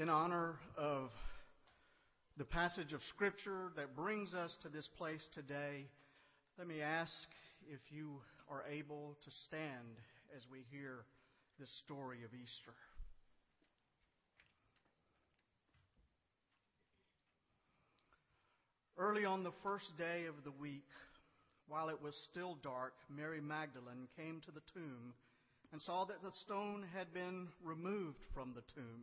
in honor of the passage of Scripture that brings us to this place today, let me ask if you are able to stand as we hear this story of Easter. Early on the first day of the week, while it was still dark, Mary Magdalene came to the tomb and saw that the stone had been removed from the tomb.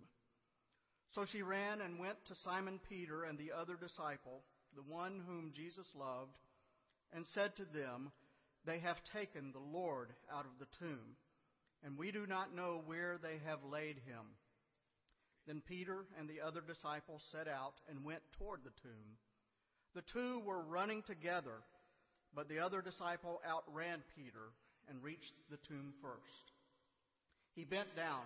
So she ran and went to Simon Peter and the other disciple, the one whom Jesus loved, and said to them, "They have taken the Lord out of the tomb, and we do not know where they have laid him." Then Peter and the other disciple set out and went toward the tomb. The two were running together, but the other disciple outran Peter and reached the tomb first. He bent down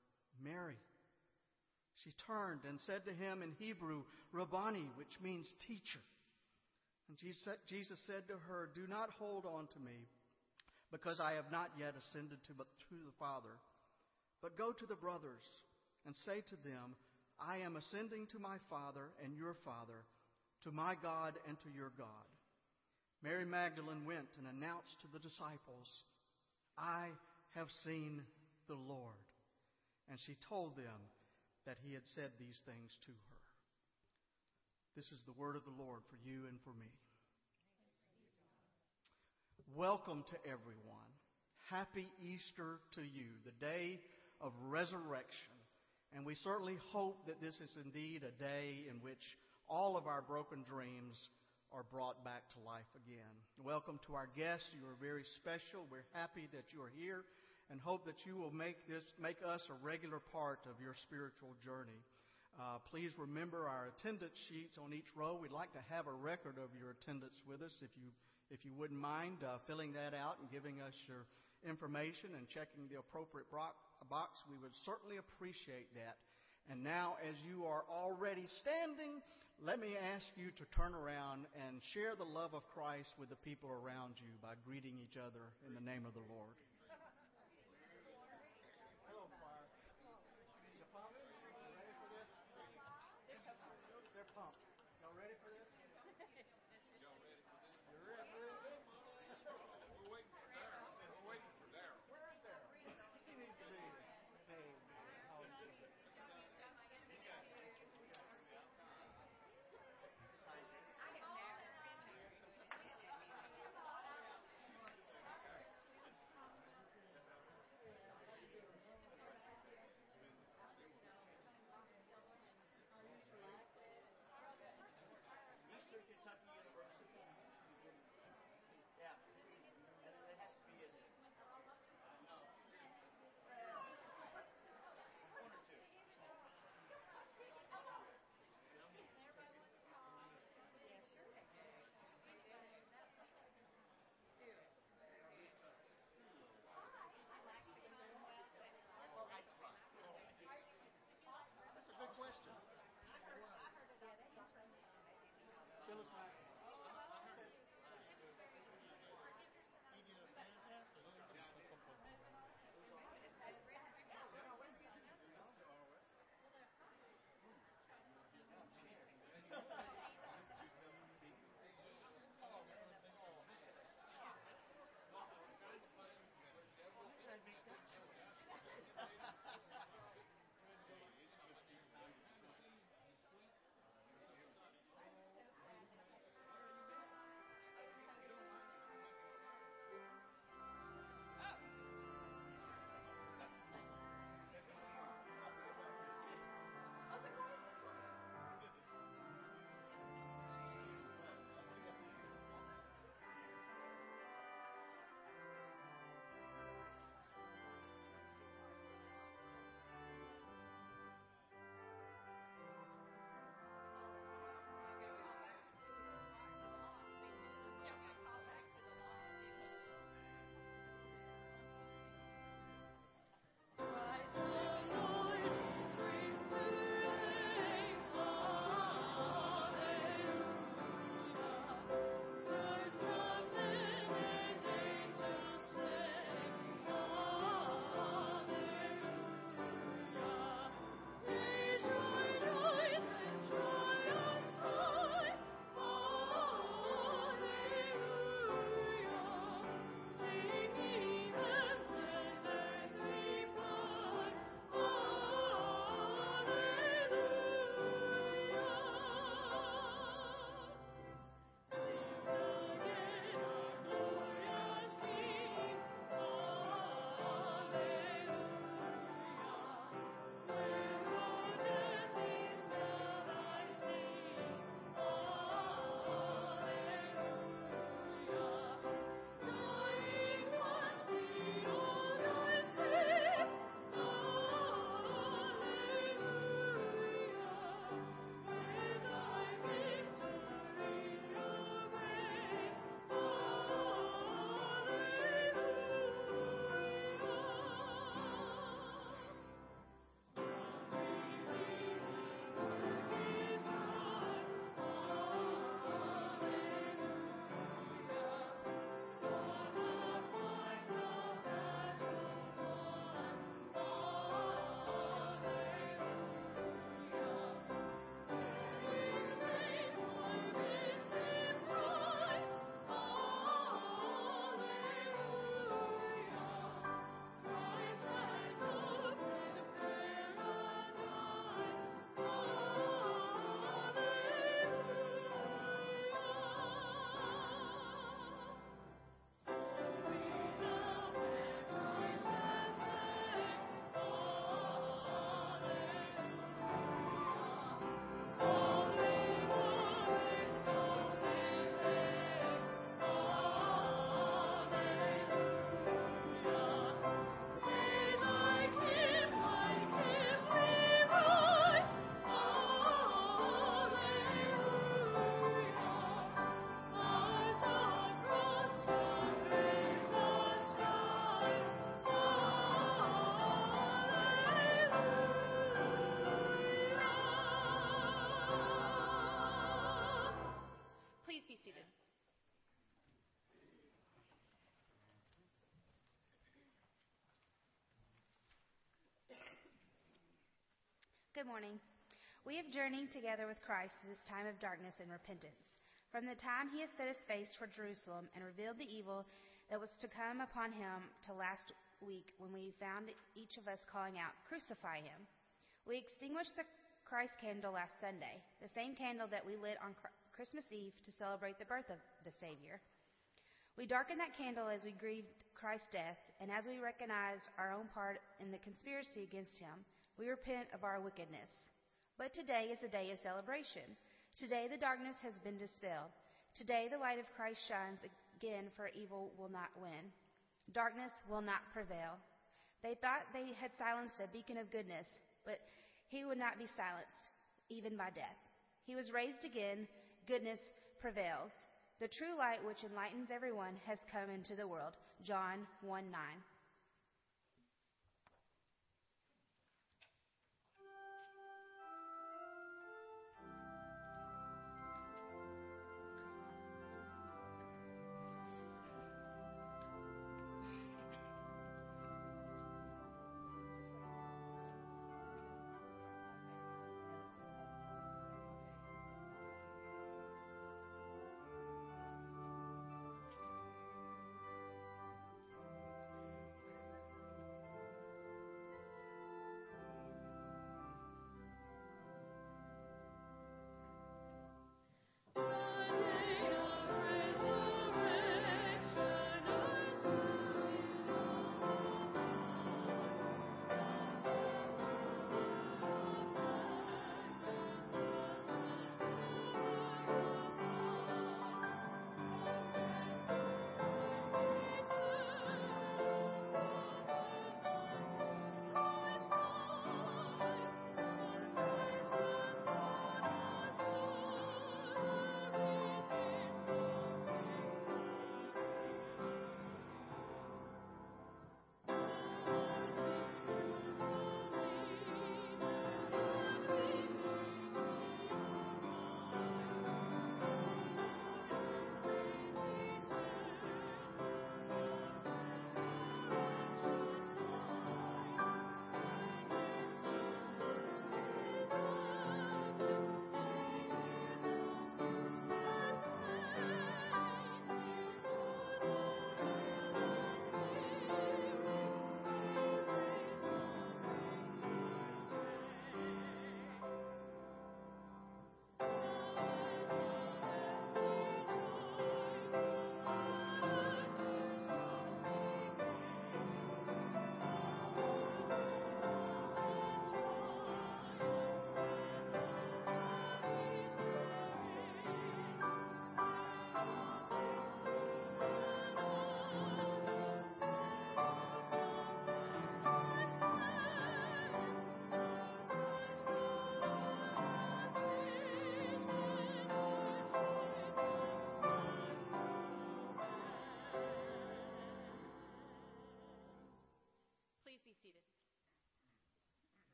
"Mary." She turned and said to him in Hebrew, "Rabboni," which means teacher. And Jesus said to her, "Do not hold on to me, because I have not yet ascended to the Father. But go to the brothers and say to them, I am ascending to my Father and your Father, to my God and to your God." Mary Magdalene went and announced to the disciples, "I have seen the Lord." And she told them that he had said these things to her. This is the word of the Lord for you and for me. Welcome to everyone. Happy Easter to you, the day of resurrection. And we certainly hope that this is indeed a day in which all of our broken dreams are brought back to life again. Welcome to our guests. You are very special. We're happy that you are here and hope that you will make us a regular part of your spiritual journey. Please remember our attendance sheets on each row. We'd like to have a record of your attendance with us if you wouldn't mind filling that out and giving us your information and checking the appropriate box. We would certainly appreciate that. And now, as you are already standing, let me ask you to turn around and share the love of Christ with the people around you by greeting each other in the name of the Lord. Good morning. We have journeyed together with Christ through this time of darkness and repentance. From the time he has set his face toward Jerusalem and revealed the evil that was to come upon him to last week when we found each of us calling out, "Crucify him." We extinguished the Christ candle last Sunday, the same candle that we lit on Christmas Eve to celebrate the birth of the Savior. We darkened that candle as we grieved Christ's death, and as we recognized our own part in the conspiracy against him, we repent of our wickedness. But today is a day of celebration. Today the darkness has been dispelled. Today the light of Christ shines again, for evil will not win. Darkness will not prevail. They thought they had silenced a beacon of goodness, but he would not be silenced, even by death. He was raised again. Goodness prevails. The true light which enlightens everyone has come into the world. John 1:9.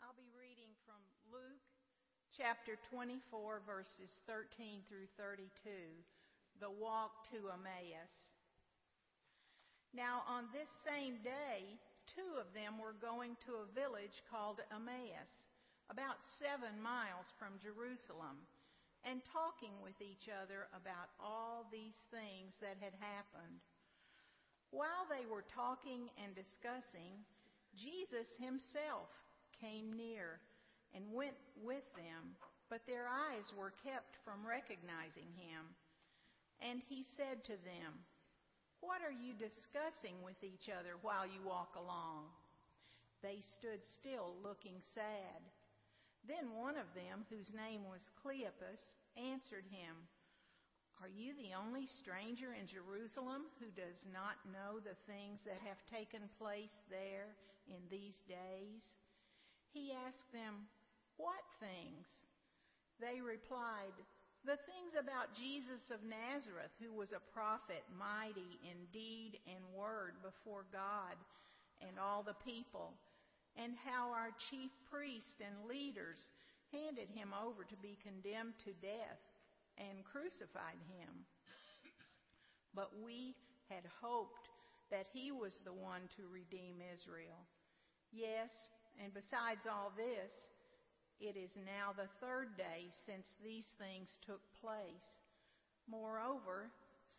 I'll be reading from Luke chapter 24, verses 13 through 32, the walk to Emmaus. Now on this same day, two of them were going to a village called Emmaus, about 7 miles from Jerusalem, and talking with each other about all these things that had happened. While they were talking and discussing, Jesus himself came near and went with them, but their eyes were kept from recognizing him. And he said to them, "What are you discussing with each other while you walk along?" They stood still, looking sad. Then one of them, whose name was Cleopas, answered him, "Are you the only stranger in Jerusalem who does not know the things that have taken place there in these days?" He asked them, "What things?" They replied, "The things about Jesus of Nazareth, who was a prophet, mighty in deed and word before God and all the people, and how our chief priests and leaders handed him over to be condemned to death and crucified him. But we had hoped that he was the one to redeem Israel. Yes, and besides all this, it is now the third day since these things took place. Moreover,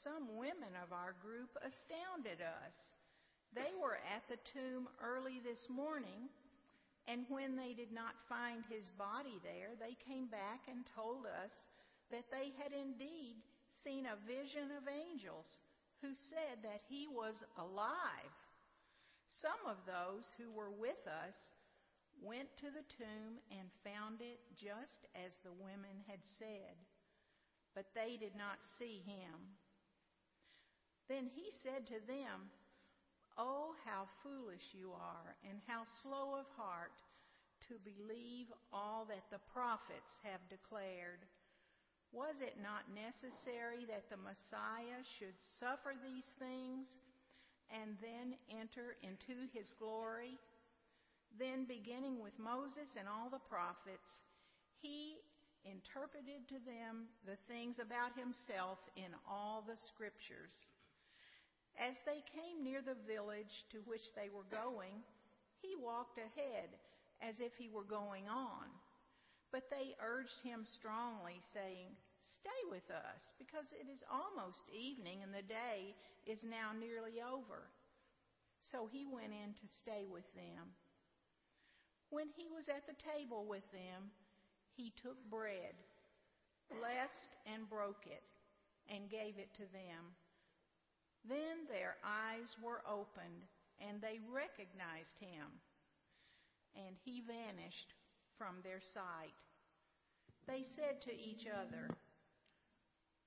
some women of our group astounded us. They were at the tomb early this morning, and when they did not find his body there, they came back and told us that they had indeed seen a vision of angels who said that he was alive. Some of those who were with us went to the tomb and found it just as the women had said, but they did not see him. Then he said to them, "Oh, how foolish you are, and how slow of heart to believe all that the prophets have declared. Was it not necessary that the Messiah should suffer these things and then enter into his glory? Then, beginning with Moses and all the prophets, he interpreted to them the things about himself in all the scriptures." As they came near the village to which they were going, he walked ahead as if he were going on. But they urged him strongly, saying, "Stay with us, because it is almost evening, and the day is now nearly over." So he went in to stay with them. When he was at the table with them, he took bread, blessed and broke it, and gave it to them. Then their eyes were opened, and they recognized him, and he vanished from their sight. They said to each other,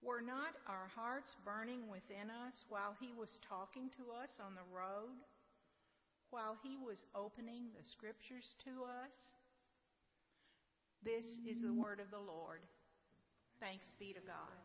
"Were not our hearts burning within us while he was talking to us on the road, while he was opening the scriptures to us?" This is the word of the Lord. Thanks be to God.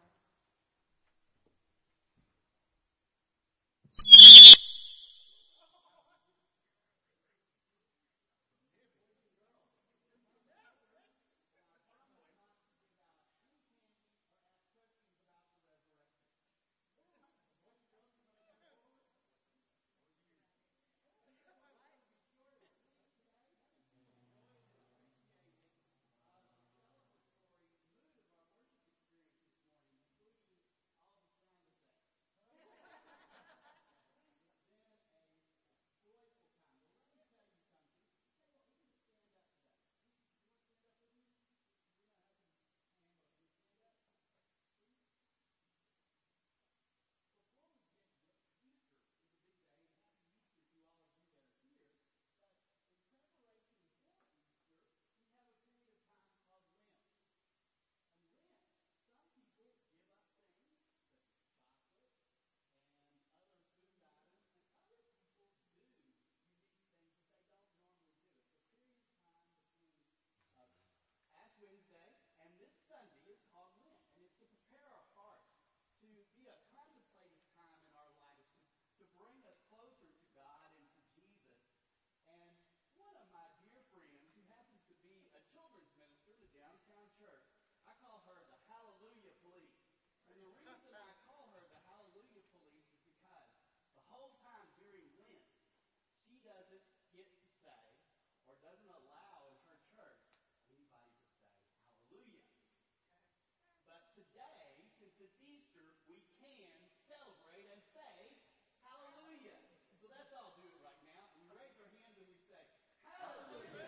Church. I call her the Hallelujah Police. And the reason I call her the Hallelujah Police is because the whole time during Lent, she doesn't get to say, or doesn't allow in her church, anybody to say Hallelujah. But today, since it's Easter, we can celebrate and say Hallelujah. So let's all do it right now. And raise our hands and we say, Hallelujah.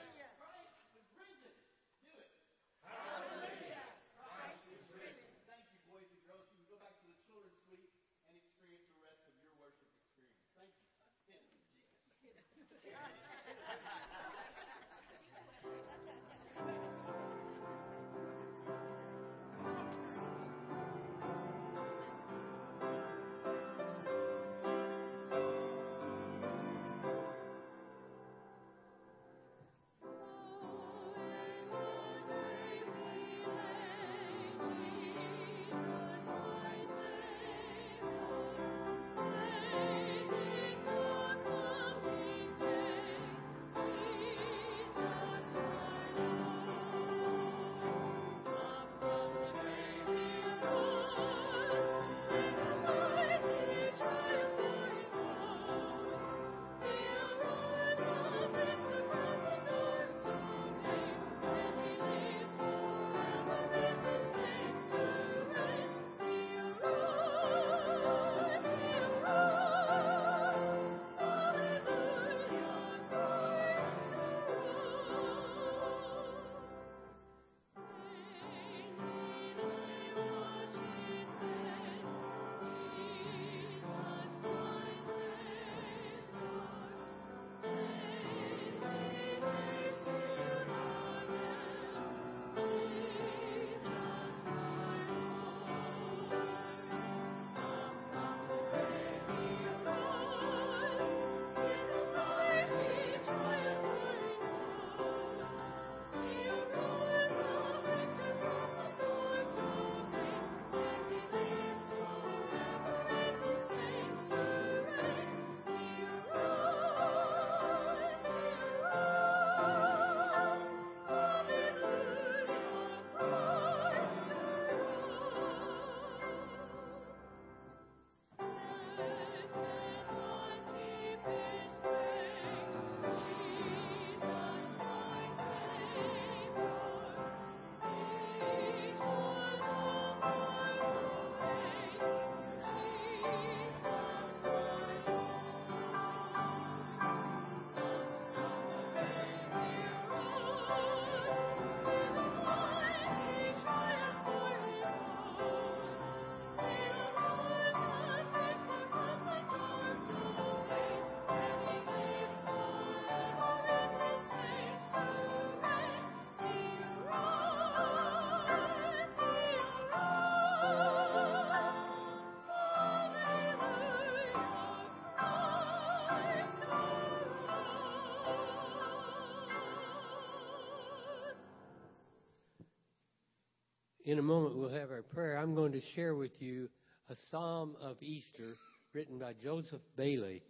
In a moment, we'll have our prayer. I'm going to share with you a Psalm of Easter written by Joseph Bailey.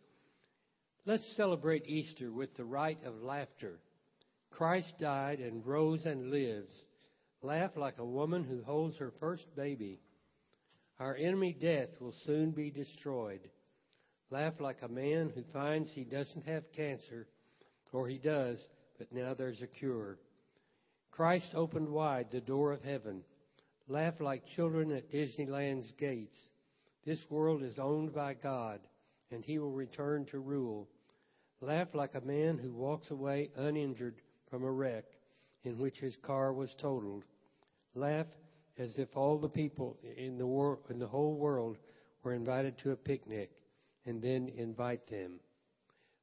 Let's celebrate Easter with the rite of laughter. Christ died and rose and lives. Laugh like a woman who holds her first baby. Our enemy death will soon be destroyed. Laugh like a man who finds he doesn't have cancer, or he does, but now there's a cure. Christ opened wide the door of heaven. Laugh like children at Disneyland's gates. This world is owned by God, and he will return to rule. Laugh like a man who walks away uninjured from a wreck in which his car was totaled. Laugh as if all the people in the whole world were invited to a picnic, and then invite them.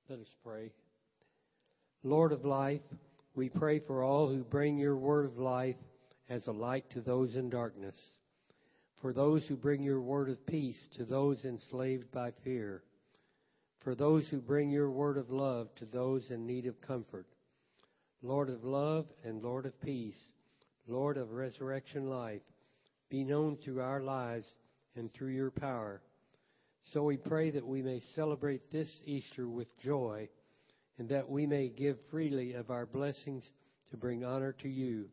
Let us pray. Lord of life, we pray for all who bring your word of life as a light to those in darkness, for those who bring your word of peace to those enslaved by fear, for those who bring your word of love to those in need of comfort. Lord of love and Lord of peace, Lord of resurrection life, be known through our lives and through your power. So we pray that we may celebrate this Easter with joy, and that we may give freely of our blessings to bring honor to you.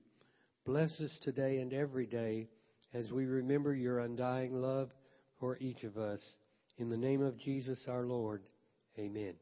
Bless us today and every day as we remember your undying love for each of us. In the name of Jesus our Lord, amen.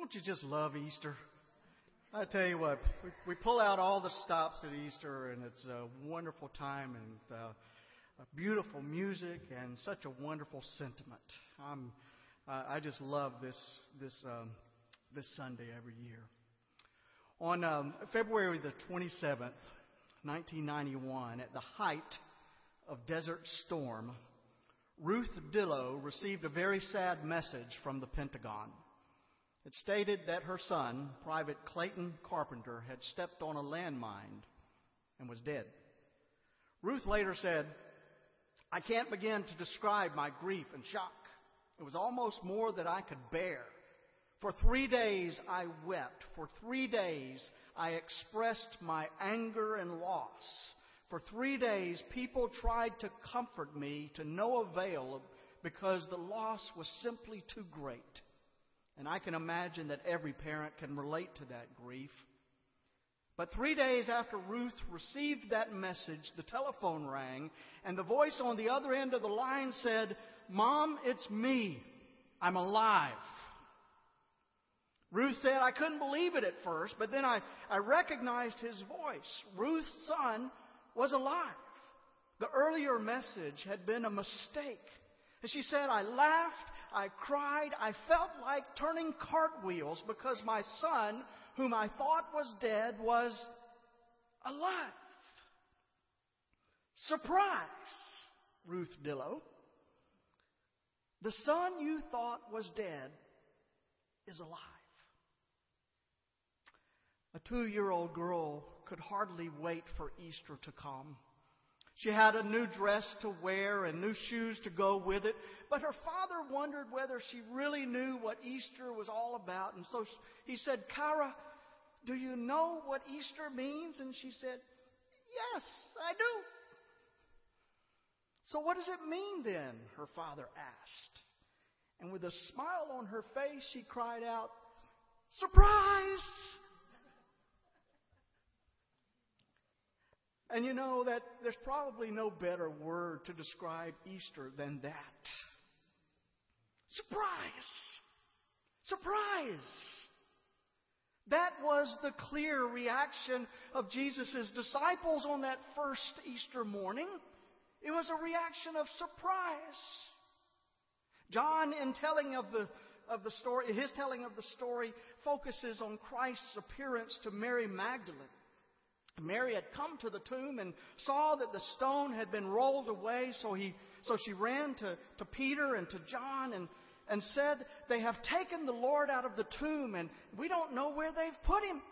Don't you just love Easter? I tell you what, we pull out all the stops at Easter, and it's a wonderful time and beautiful music and such a wonderful sentiment. I just love this Sunday every year. On February the 27th, 1991, at the height of Desert Storm, Ruth Dillow received a very sad message from the Pentagon. It stated that her son, Private Clayton Carpenter, had stepped on a landmine and was dead. Ruth later said, "I can't begin to describe my grief and shock. It was almost more than I could bear. For 3 days I wept. For 3 days I expressed my anger and loss. For 3 days people tried to comfort me to no avail because the loss was simply too great." And I can imagine that every parent can relate to that grief. But 3 days after Ruth received that message, the telephone rang, and the voice on the other end of the line said, "Mom, it's me. I'm alive." Ruth said, "I couldn't believe it at first, but then I recognized his voice. Ruth's son was alive. The earlier message had been a mistake." And she said, "I laughed, I cried, I felt like turning cartwheels because my son, whom I thought was dead, was alive." Surprise, Ruth Dillow. The son you thought was dead is alive. A 2-year-old girl could hardly wait for Easter to come. She had a new dress to wear and new shoes to go with it, but her father wondered whether she really knew what Easter was all about. And so he said, "Kara, do you know what Easter means?" And she said, "Yes, I do." "So what does it mean then?" her father asked. And with a smile on her face, she cried out, "Surprise!" And you know that there's probably no better word to describe Easter than that. Surprise! Surprise! That was the clear reaction of Jesus' disciples on that first Easter morning. It was a reaction of surprise. John, in telling of the story, his telling of the story focuses on Christ's appearance to Mary Magdalene. Mary had come to the tomb and saw that the stone had been rolled away, so she ran to Peter and to John and said, "They have taken the Lord out of the tomb, and we don't know where they've put him."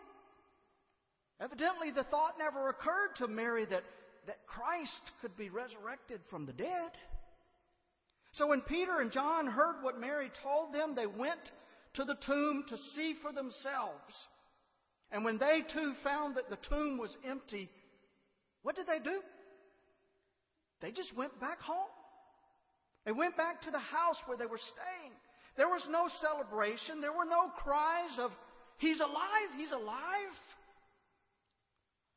Evidently, the thought never occurred to Mary that Christ could be resurrected from the dead. So when Peter and John heard what Mary told them, they went to the tomb to see for themselves. And when they too found that the tomb was empty, what did they do? They just went back home. They went back to the house where they were staying. There was no celebration. There were no cries of, "He's alive, he's alive."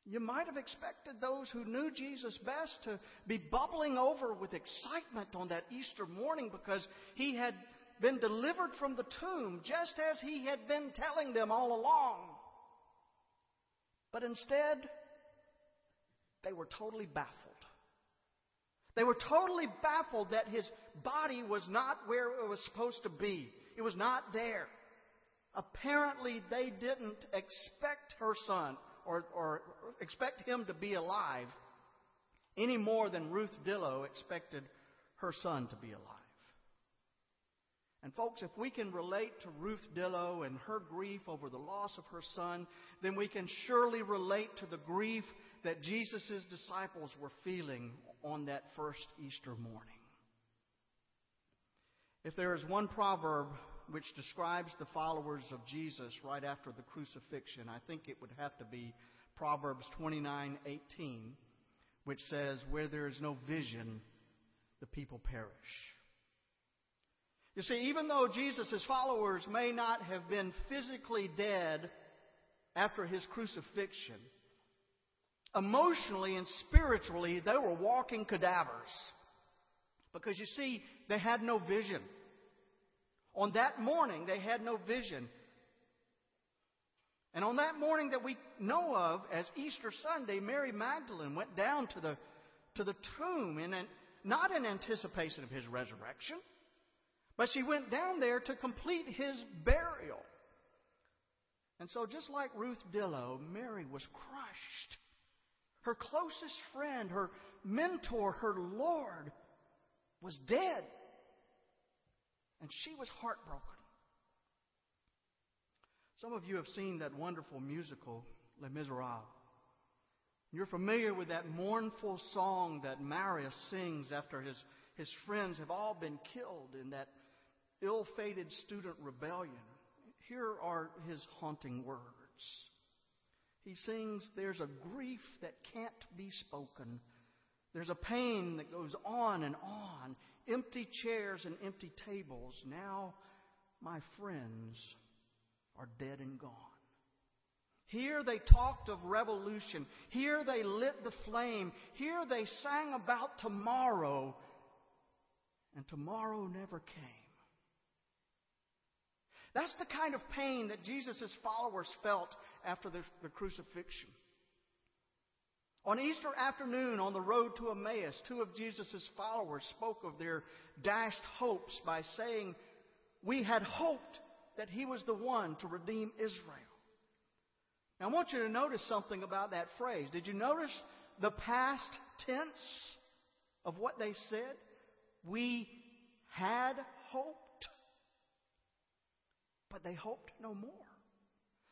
You might have expected those who knew Jesus best to be bubbling over with excitement on that Easter morning because he had been delivered from the tomb just as he had been telling them all along. But instead, they were totally baffled. They were totally baffled that his body was not where it was supposed to be. It was not there. Apparently, they didn't expect her son or expect him to be alive any more than Ruth Dillow expected her son to be alive. And folks, if we can relate to Ruth Dillow and her grief over the loss of her son, then we can surely relate to the grief that Jesus' disciples were feeling on that first Easter morning. If there is one proverb which describes the followers of Jesus right after the crucifixion, I think it would have to be Proverbs 29:18, which says, "Where there is no vision, the people perish." You see, even though Jesus' followers may not have been physically dead after his crucifixion, emotionally and spiritually, they were walking cadavers. Because you see, they had no vision. On that morning, they had no vision. And on that morning that we know of as Easter Sunday, Mary Magdalene went down to the tomb, not in anticipation of his resurrection, but she went down there to complete his burial. And so just like Ruth Dillow, Mary was crushed. Her closest friend, her mentor, her Lord, was dead. And she was heartbroken. Some of you have seen that wonderful musical, Les Miserables. You're familiar with that mournful song that Marius sings after his friends have all been killed in that ill-fated student rebellion. Here are his haunting words. He sings, "There's a grief that can't be spoken. There's a pain that goes on and on. Empty chairs and empty tables. Now my friends are dead and gone. Here they talked of revolution. Here they lit the flame. Here they sang about tomorrow. And tomorrow never came." That's the kind of pain that Jesus' followers felt after the crucifixion. On Easter afternoon, on the road to Emmaus, two of Jesus' followers spoke of their dashed hopes by saying, "We had hoped that he was the one to redeem Israel." Now, I want you to notice something about that phrase. Did you notice the past tense of what they said? We had hoped, but they hoped no more.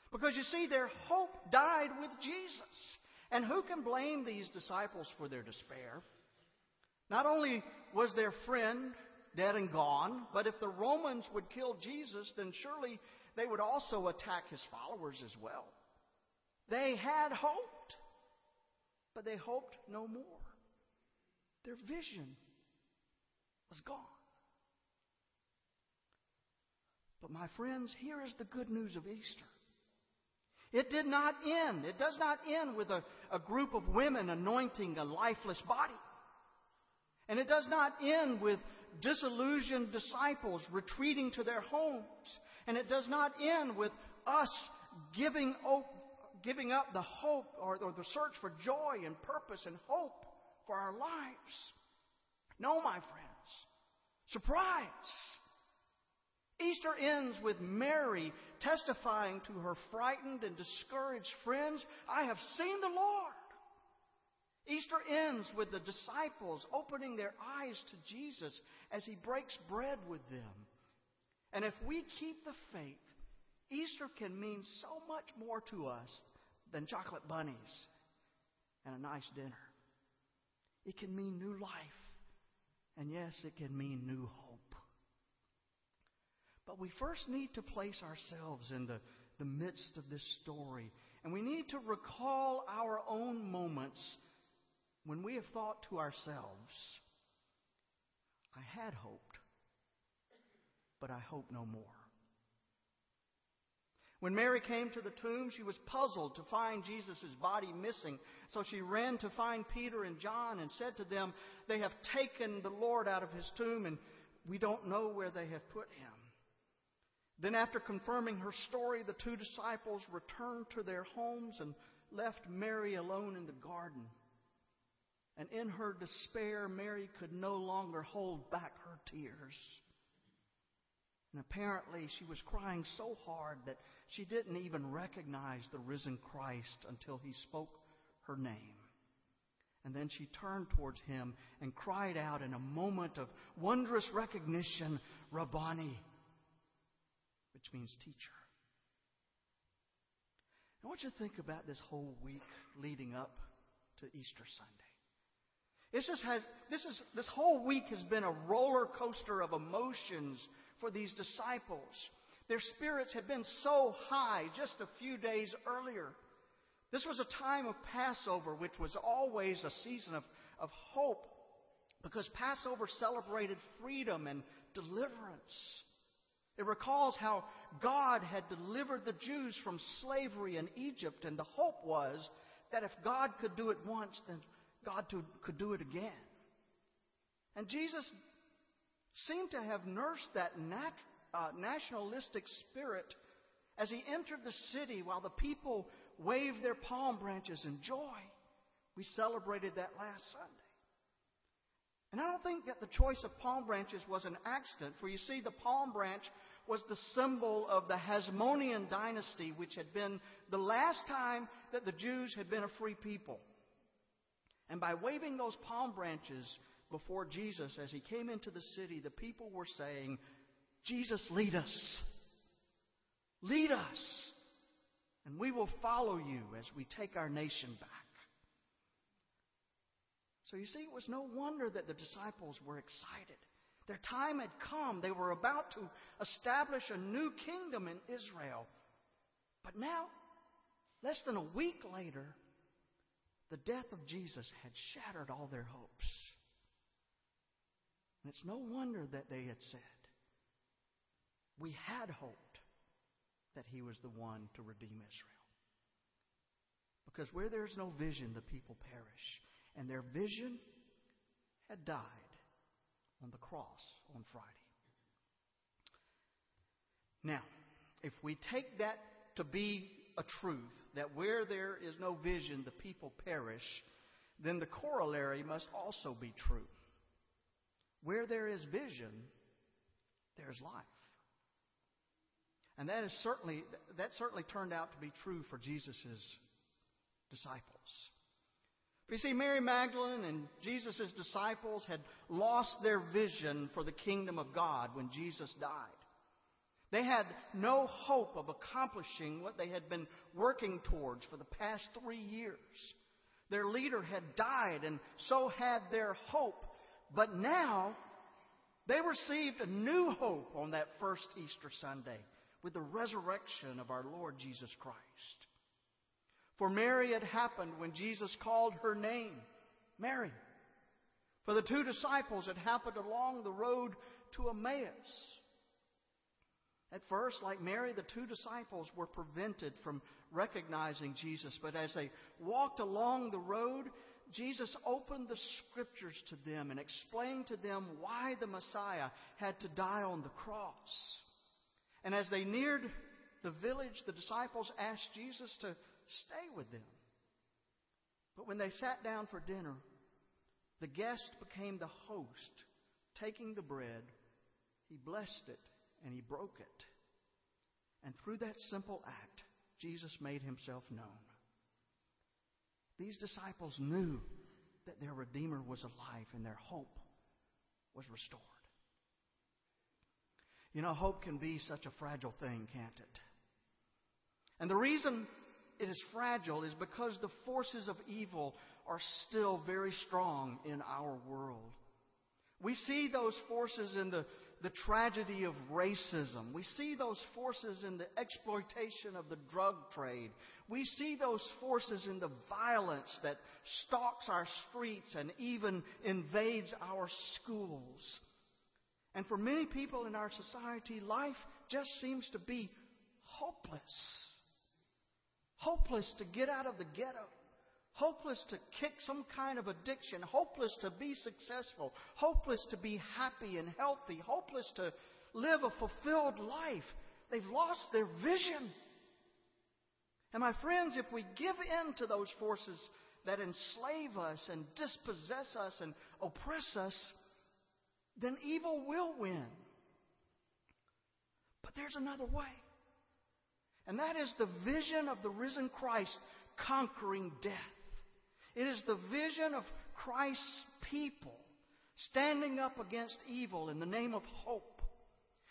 Because you see, their hope died with Jesus. And who can blame these disciples for their despair? Not only was their friend dead and gone, but if the Romans would kill Jesus, then surely they would also attack his followers as well. They had hoped, but they hoped no more. Their vision was gone. But my friends, here is the good news of Easter. It did not end. It does not end with a group of women anointing a lifeless body. And it does not end with disillusioned disciples retreating to their homes. And it does not end with us giving up the hope or the search for joy and purpose and hope for our lives. No, my friends. Surprise! Easter ends with Mary testifying to her frightened and discouraged friends, "I have seen the Lord." Easter ends with the disciples opening their eyes to Jesus as he breaks bread with them. And if we keep the faith, Easter can mean so much more to us than chocolate bunnies and a nice dinner. It can mean new life. And yes, it can mean new hope. But we first need to place ourselves in the midst of this story. And we need to recall our own moments when we have thought to ourselves, "I had hoped, but I hope no more." When Mary came to the tomb, she was puzzled to find Jesus' body missing. So she ran to find Peter and John and said to them, "They have taken the Lord out of his tomb, and we don't know where they have put him." Then after confirming her story, the two disciples returned to their homes and left Mary alone in the garden. And in her despair, Mary could no longer hold back her tears. And apparently she was crying so hard that she didn't even recognize the risen Christ until he spoke her name. And then she turned towards him and cried out in a moment of wondrous recognition, "Rabboni," which means teacher. I want you to think about this whole week leading up to Easter Sunday. This whole week has been a roller coaster of emotions for these disciples. Their spirits had been so high just a few days earlier. This was a time of Passover, which was always a season of hope, because Passover celebrated freedom and deliverance. It recalls how God had delivered the Jews from slavery in Egypt, and the hope was that if God could do it once, then God could do it again. And Jesus seemed to have nursed that nationalistic spirit As he entered the city, while the people waved their palm branches in joy, we celebrated that last Sunday. And I don't think that the choice of palm branches was an accident, for you see, the palm branch was the symbol of the Hasmonean dynasty, which had been the last time that the Jews had been a free people. And by waving those palm branches before Jesus as he came into the city, the people were saying, Jesus, lead us. Lead us, and we will follow you as we take our nation back. So you see, it was no wonder that the disciples were excited. Their time had come. They were about to establish a new kingdom in Israel. But now, less than a week later, the death of Jesus had shattered all their hopes. And it's no wonder that they had said, we had hoped that he was the one to redeem Israel. Because where there is no vision, the people perish. And their vision had died on the cross on Friday. Now, if we take that to be a truth, that where there is no vision, the people perish, then the corollary must also be true. Where there is vision, there is life. And that certainly turned out to be true for Jesus' disciples. You see, Mary Magdalene and Jesus' disciples had lost their vision for the kingdom of God when Jesus died. They had no hope of accomplishing what they had been working towards for the past 3 years. Their leader had died, and so had their hope. But now, they received a new hope on that first Easter Sunday with the resurrection of our Lord Jesus Christ. For Mary, it happened when Jesus called her name, Mary. For the two disciples, it happened along the road to Emmaus. At first, like Mary, the two disciples were prevented from recognizing Jesus. But as they walked along the road, Jesus opened the Scriptures to them and explained to them why the Messiah had to die on the cross. And as they neared the village, the disciples asked Jesus to stay with them. But when they sat down for dinner, the guest became the host. Taking the bread, he blessed it and he broke it. And through that simple act, Jesus made himself known. These disciples knew that their Redeemer was alive and their hope was restored. You know, hope can be such a fragile thing, can't it? And the reason it is fragile is because the forces of evil are still very strong in our world. We see those forces in the tragedy of racism. We see those forces in the exploitation of the drug trade. We see those forces in the violence that stalks our streets and even invades our schools. And for many people in our society, life just seems to be hopeless. Hopeless to get out of the ghetto. Hopeless to kick some kind of addiction. Hopeless to be successful. Hopeless to be happy and healthy. Hopeless to live a fulfilled life. They've lost their vision. And my friends, if we give in to those forces that enslave us and dispossess us and oppress us, then evil will win. But there's another way. And that is the vision of the risen Christ conquering death. It is the vision of Christ's people standing up against evil in the name of hope.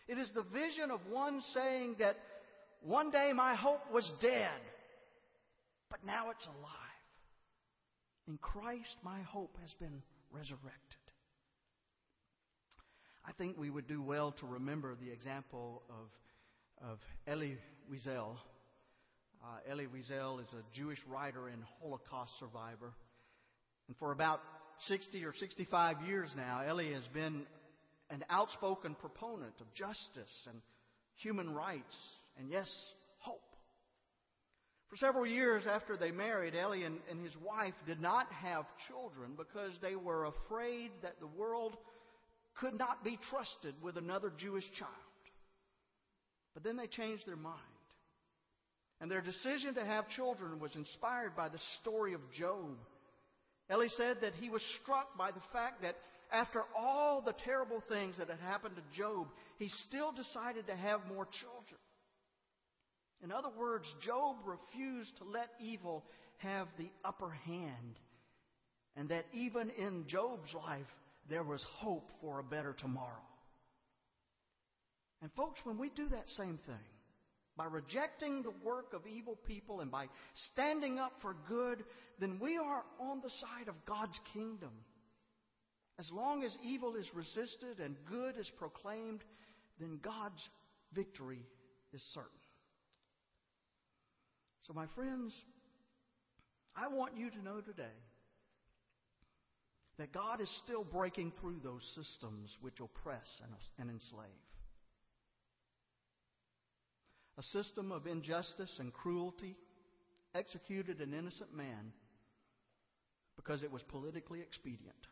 It is the vision of one saying that one day my hope was dead, but now it's alive. In Christ, my hope has been resurrected. I think we would do well to remember the example of Elie Wiesel. Elie Wiesel is a Jewish writer and Holocaust survivor. And for about 60 or 65 years now, Elie has been an outspoken proponent of justice and human rights and, yes, hope. For several years after they married, Elie and his wife did not have children because they were afraid that the world could not be trusted with another Jewish child. But then they changed their mind. and their decision to have children was inspired by the story of Job. Elie said that he was struck by the fact that after all the terrible things that had happened to Job, he still decided to have more children. In other words, Job refused to let evil have the upper hand, and that even in Job's life, there was hope for a better tomorrow. And folks, when we do that same thing, by rejecting the work of evil people and by standing up for good, then we are on the side of God's kingdom. As long as evil is resisted and good is proclaimed, then God's victory is certain. So, my friends, I want you to know today that God is still breaking through those systems which oppress and enslave. A system of injustice and cruelty executed an innocent man because it was politically expedient.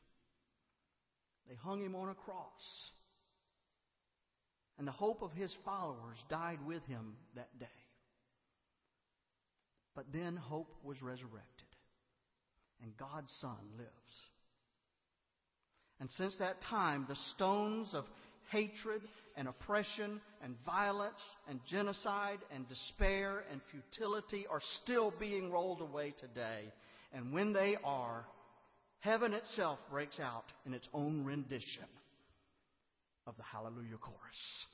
They hung him on a cross, and the hope of his followers died with him that day. But then hope was resurrected, and God's Son lives. And since that time, the stones of hatred and oppression and violence and genocide and despair and futility are still being rolled away today. And when they are, heaven itself breaks out in its own rendition of the Hallelujah Chorus.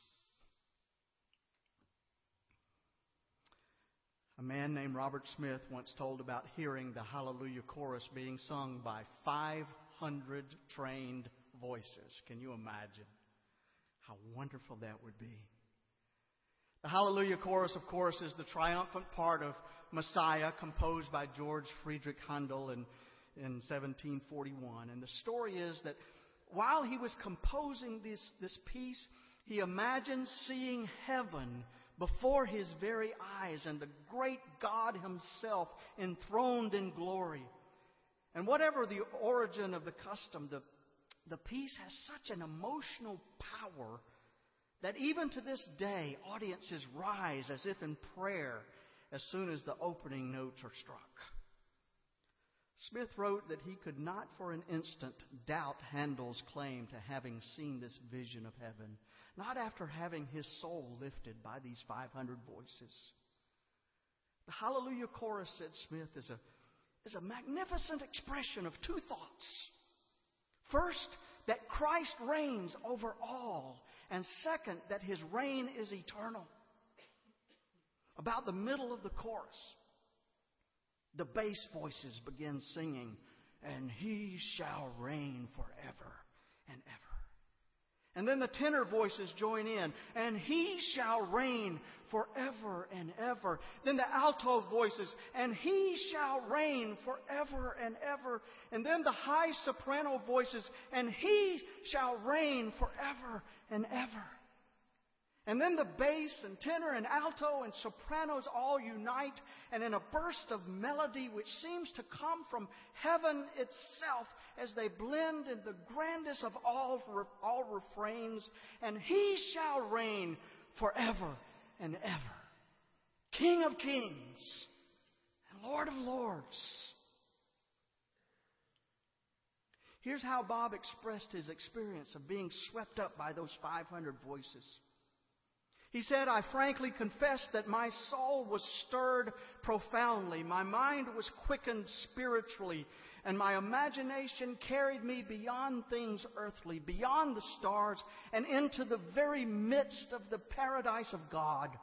A man named Robert Smith once told about hearing the Hallelujah Chorus being sung by 500 trained voices. Can you imagine how wonderful that would be? The Hallelujah Chorus, of course, is the triumphant part of Messiah, composed by George Frideric Handel in 1741. And the story is that while he was composing this piece, he imagined seeing heaven before his very eyes and the great God himself enthroned in glory. And whatever the origin of the custom, the piece has such an emotional power that even to this day, audiences rise as if in prayer as soon as the opening notes are struck. Smith wrote that he could not for an instant doubt Handel's claim to having seen this vision of heaven, not after having his soul lifted by these 500 voices. The Hallelujah Chorus, said Smith, is a magnificent expression of two thoughts. First, that Christ reigns over all, and second, that his reign is eternal. About the middle of the chorus, the bass voices begin singing, "And he shall reign forever and ever." And then the tenor voices join in, "And he shall reign forever and ever." Then the alto voices, "And he shall reign forever and ever." And then the high soprano voices, "And he shall reign forever and ever." And then the bass and tenor and alto and sopranos all unite, and in a burst of melody which seems to come from heaven itself, as they blend in the grandest of all refrains, "And he shall reign forever and ever, King of kings and Lord of lords." Here's how Bob expressed his experience of being swept up by those 500 voices. He said, "I frankly confess that my soul was stirred profoundly, my mind was quickened spiritually, and my imagination carried me beyond things earthly, beyond the stars, and into the very midst of the paradise of God.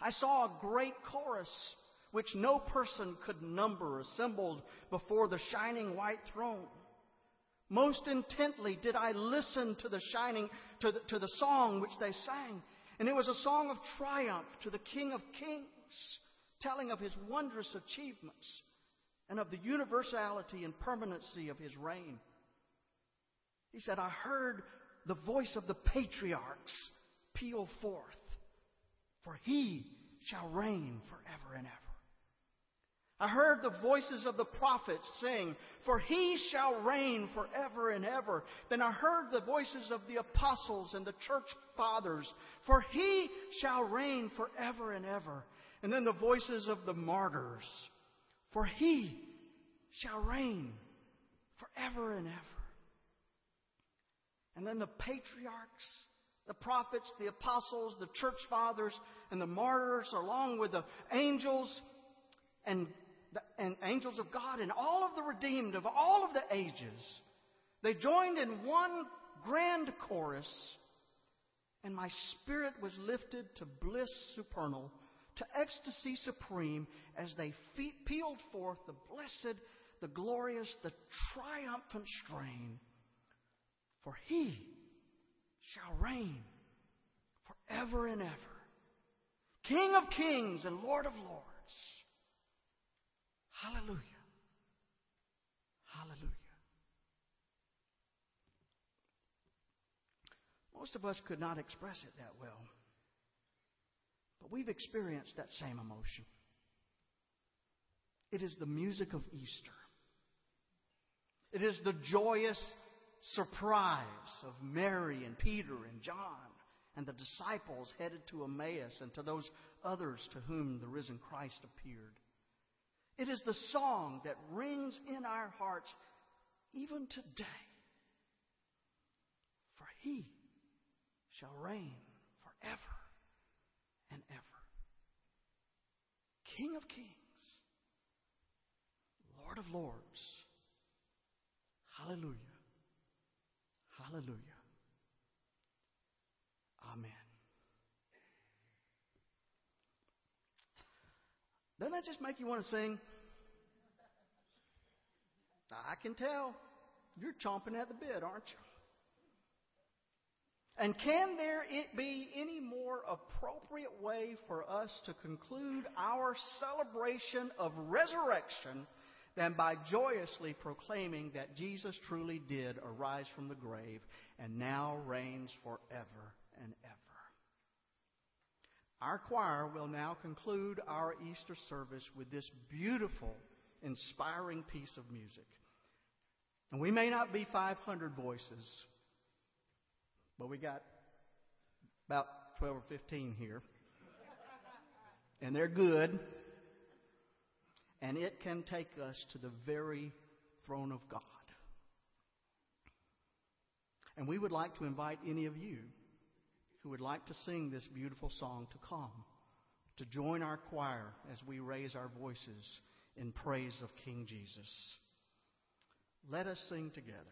I saw a great chorus, which no person could number, assembled before the shining white throne. Most intently did I listen to the song which they sang, and it was a song of triumph to the King of Kings, telling of his wondrous achievements, and of the universality and permanency of his reign." He said, "I heard the voice of the patriarchs peal forth, for he shall reign forever and ever. I heard the voices of the prophets sing, for he shall reign forever and ever. Then I heard the voices of the apostles and the church fathers, for he shall reign forever and ever. And then the voices of the martyrs. For he shall reign forever and ever. And then the patriarchs, the prophets, the apostles, the church fathers, and the martyrs, along with the angels and angels of God, and all of the redeemed of all of the ages, they joined in one grand chorus, and my spirit was lifted to bliss supernal, to ecstasy supreme, as they pealed forth the blessed, the glorious, the triumphant strain. For he shall reign forever and ever, King of kings and Lord of lords. Hallelujah. Hallelujah. Most of us could not express it that well, but we've experienced that same emotion. It is the music of Easter. It is the joyous surprise of Mary and Peter and John and the disciples headed to Emmaus and to those others to whom the risen Christ appeared. It is the song that rings in our hearts even today. For he shall reign forever and ever. King of kings, Lord of lords. Hallelujah. Hallelujah. Amen. Doesn't that just make you want to sing? I can tell. You're chomping at the bit, aren't you? And can there be any more appropriate way for us to conclude our celebration of resurrection than by joyously proclaiming that Jesus truly did arise from the grave and now reigns forever and ever? Our choir will now conclude our Easter service with this beautiful, inspiring piece of music. And we may not be 500 voices, but we got about 12 or 15 here. And they're good. And it can take us to the very throne of God. And we would like to invite any of you who would like to sing this beautiful song to come, to join our choir as we raise our voices in praise of King Jesus. Let us sing together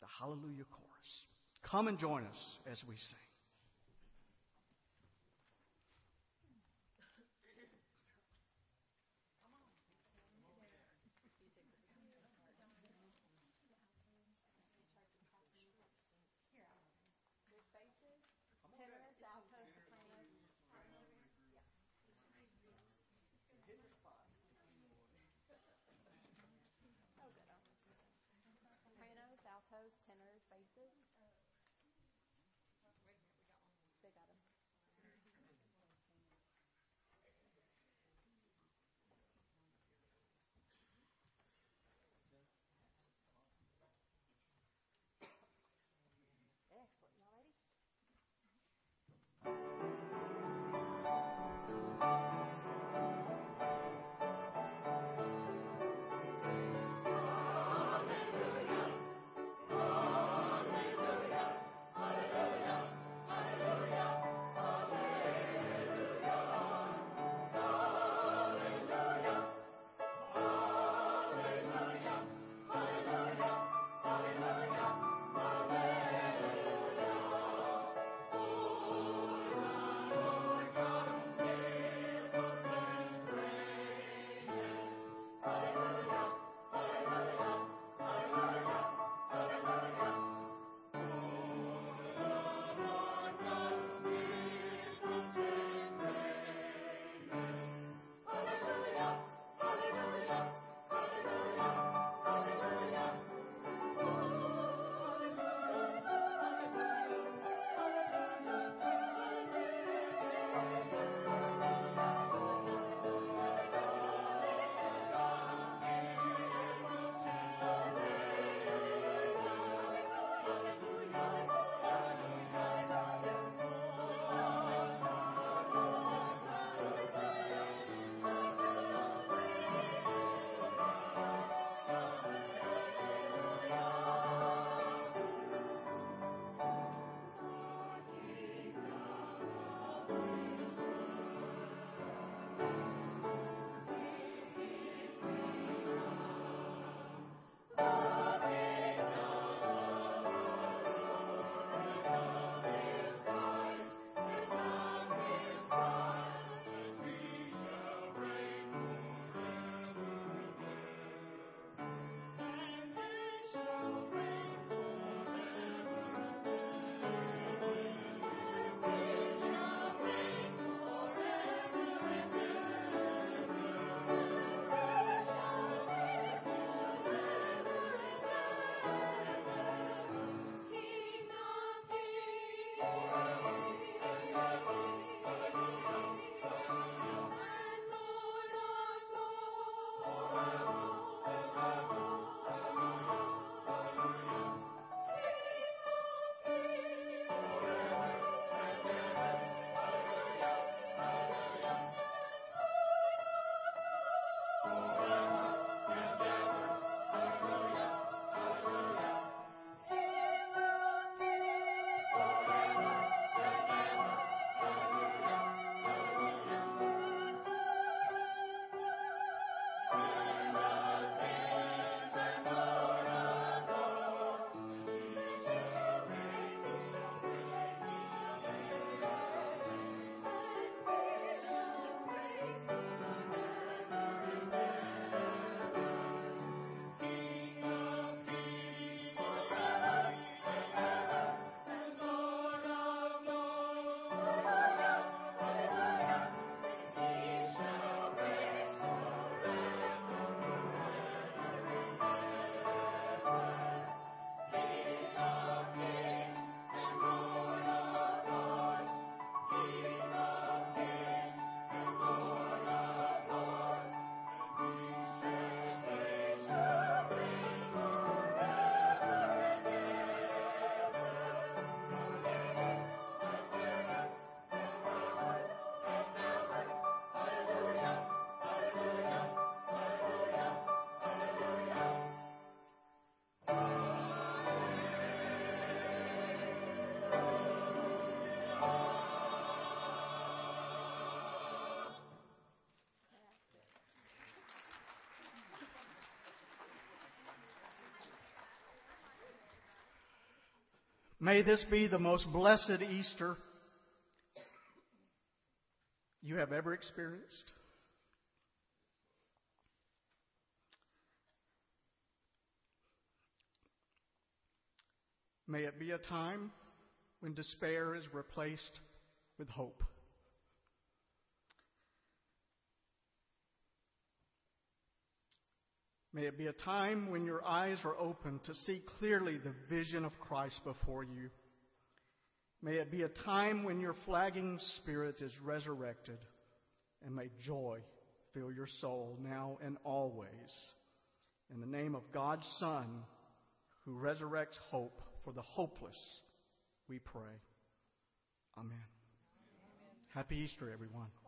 the Hallelujah Chorus. Come and join us as we sing. Tenors, basses. May this be the most blessed Easter you have ever experienced. May it be a time when despair is replaced with hope. May it be a time when your eyes are open to see clearly the vision of Christ before you. May it be a time when your flagging spirit is resurrected, and may joy fill your soul now and always. In the name of God's Son, who resurrects hope for the hopeless, we pray. Amen. Happy Easter, everyone.